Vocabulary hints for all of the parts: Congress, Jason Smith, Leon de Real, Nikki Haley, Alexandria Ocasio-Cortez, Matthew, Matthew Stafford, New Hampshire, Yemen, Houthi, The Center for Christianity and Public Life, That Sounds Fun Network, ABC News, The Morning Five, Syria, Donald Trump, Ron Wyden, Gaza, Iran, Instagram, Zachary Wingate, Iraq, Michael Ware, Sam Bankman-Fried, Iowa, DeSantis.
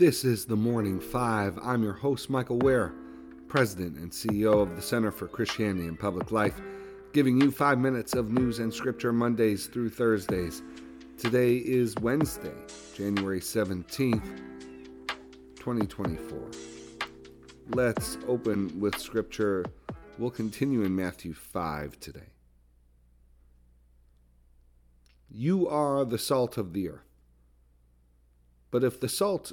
This is The Morning Five. I'm your host, Michael Ware, President and CEO of the Center for Christianity and Public Life, giving you 5 minutes of news and scripture Mondays through Thursdays. Today is Wednesday, January 17th, 2024. Let's open with scripture. We'll continue in Matthew 5 today. You are the salt of the earth. But if the salt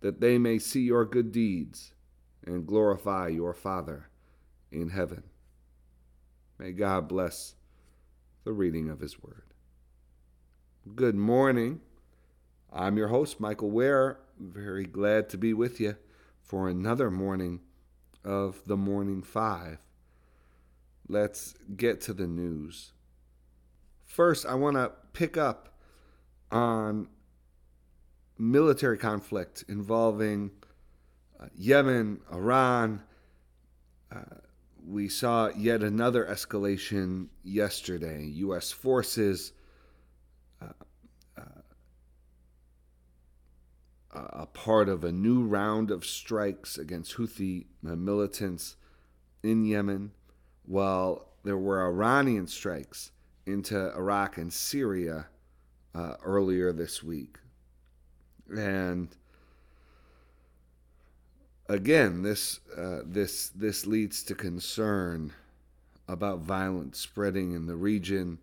that they may see your good deeds and glorify your Father in heaven. May God bless the reading of His Word. Good morning. I'm your host, Michael Ware. Very glad to be with you for another morning of The Morning Five. Let's get to the news. First, I want to pick up on military conflict involving Yemen, Iran. We saw yet another escalation yesterday. U.S. forces a part of a new round of strikes against Houthi militants in Yemen, while there were Iranian strikes into Iraq and Syria earlier this week. And again, this leads to concern about violence spreading in the region,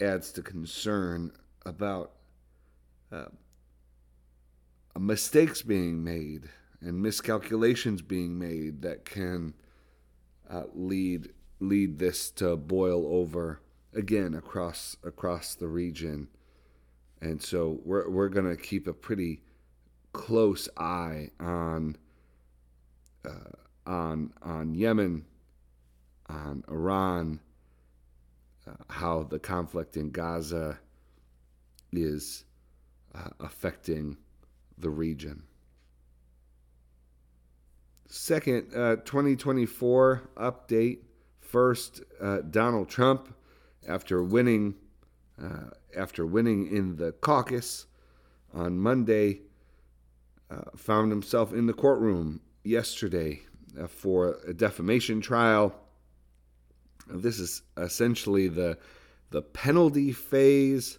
adds to concern about mistakes being made and miscalculations being made that can lead this to boil over again across the region. And so we're going to keep a pretty close eye on Yemen, on Iran, how the conflict in Gaza is affecting the region. Second, 2024 update. First, Donald Trump, after winning in the caucus on Monday, found himself in the courtroom yesterday for a defamation trial. This is essentially the penalty phase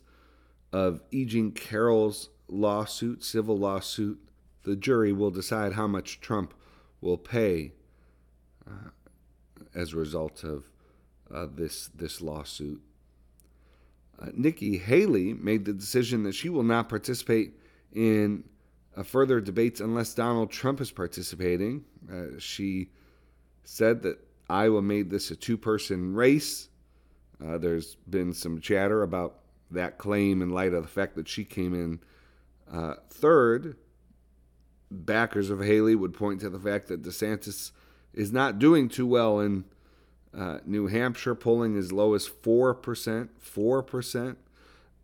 of E. Jean Carroll's lawsuit, civil lawsuit. The jury will decide how much Trump will pay as a result of this lawsuit. Nikki Haley made the decision that she will not participate in further debates unless Donald Trump is participating. She said that Iowa made this a two-person race. There's been some chatter about that claim in light of the fact that she came in third. Backers of Haley would point to the fact that DeSantis is not doing too well in New Hampshire, polling as low as 4%,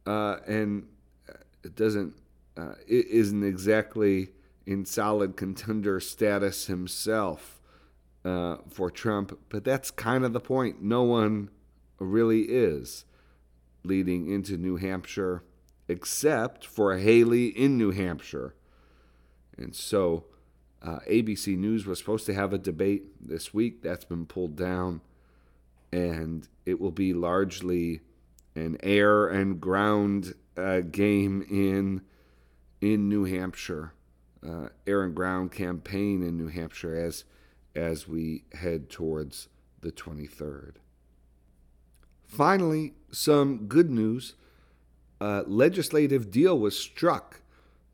and it isn't exactly in solid contender status himself for Trump, but that's kind of the point. No one really is leading into New Hampshire except for Haley in New Hampshire. And so ABC News was supposed to have a debate this week. That's been pulled down. And it will be largely an air and ground game in New Hampshire, air and ground campaign in New Hampshire as we head towards the 23rd. Finally, some good news. A legislative deal was struck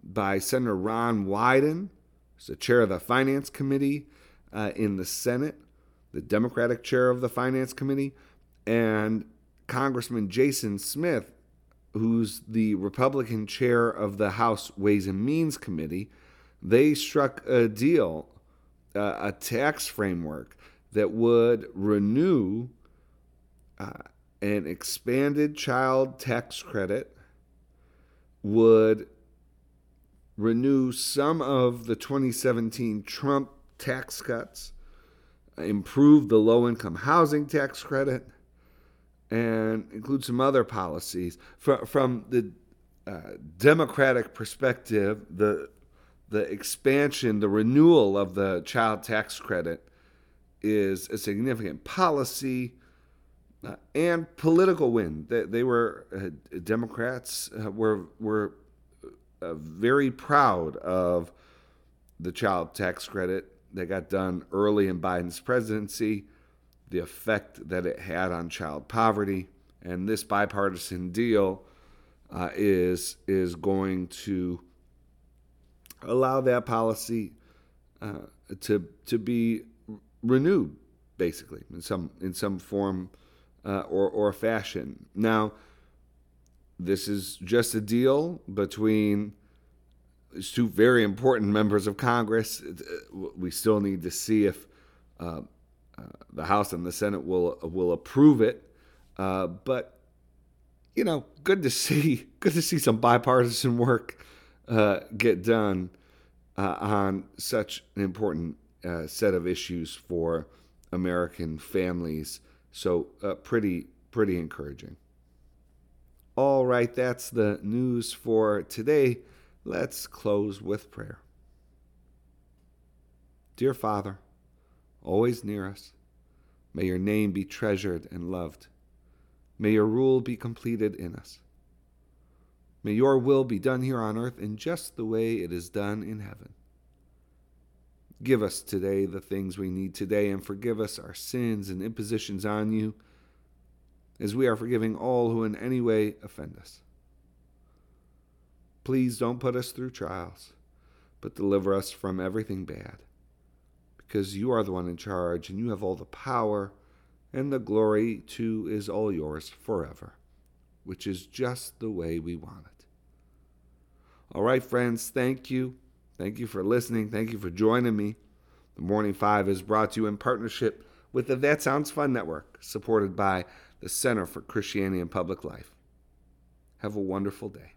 by Senator Ron Wyden, who's the chair of the Finance Committee in the Senate, the Democratic chair of the Finance Committee, and Congressman Jason Smith, who's the Republican chair of the House Ways and Means Committee. They struck a deal, a tax framework that would renew an expanded child tax credit, would renew some of the 2017 Trump tax cuts, improve the low-income housing tax credit, and include some other policies. From the Democratic perspective, the expansion, the renewal of the child tax credit is a significant policy and political win. They were Democrats were very proud of the child tax credit that got done early in Biden's presidency, the effect that it had on child poverty, and this bipartisan deal is going to allow that policy to be renewed, basically in some form or fashion. Now, this is just a deal between two very important members of Congress. We still need to see if the House and the Senate will approve it. But you know, good to see some bipartisan work get done on such an important set of issues for American families. So pretty encouraging. All right, that's the news for today. Let's close with prayer. Dear Father, always near us, may your name be treasured and loved. May your rule be completed in us. May your will be done here on earth in just the way it is done in heaven. Give us today the things we need today, and forgive us our sins and impositions on you, as we are forgiving all who in any way offend us. Please don't put us through trials, but deliver us from everything bad, because you are the one in charge, and you have all the power, and the glory too is all yours forever, which is just the way we want it. All right, friends, thank you. Thank you for listening. Thank you for joining me. The Morning Five is brought to you in partnership with the That Sounds Fun Network, supported by the Center for Christianity and Public Life. Have a wonderful day.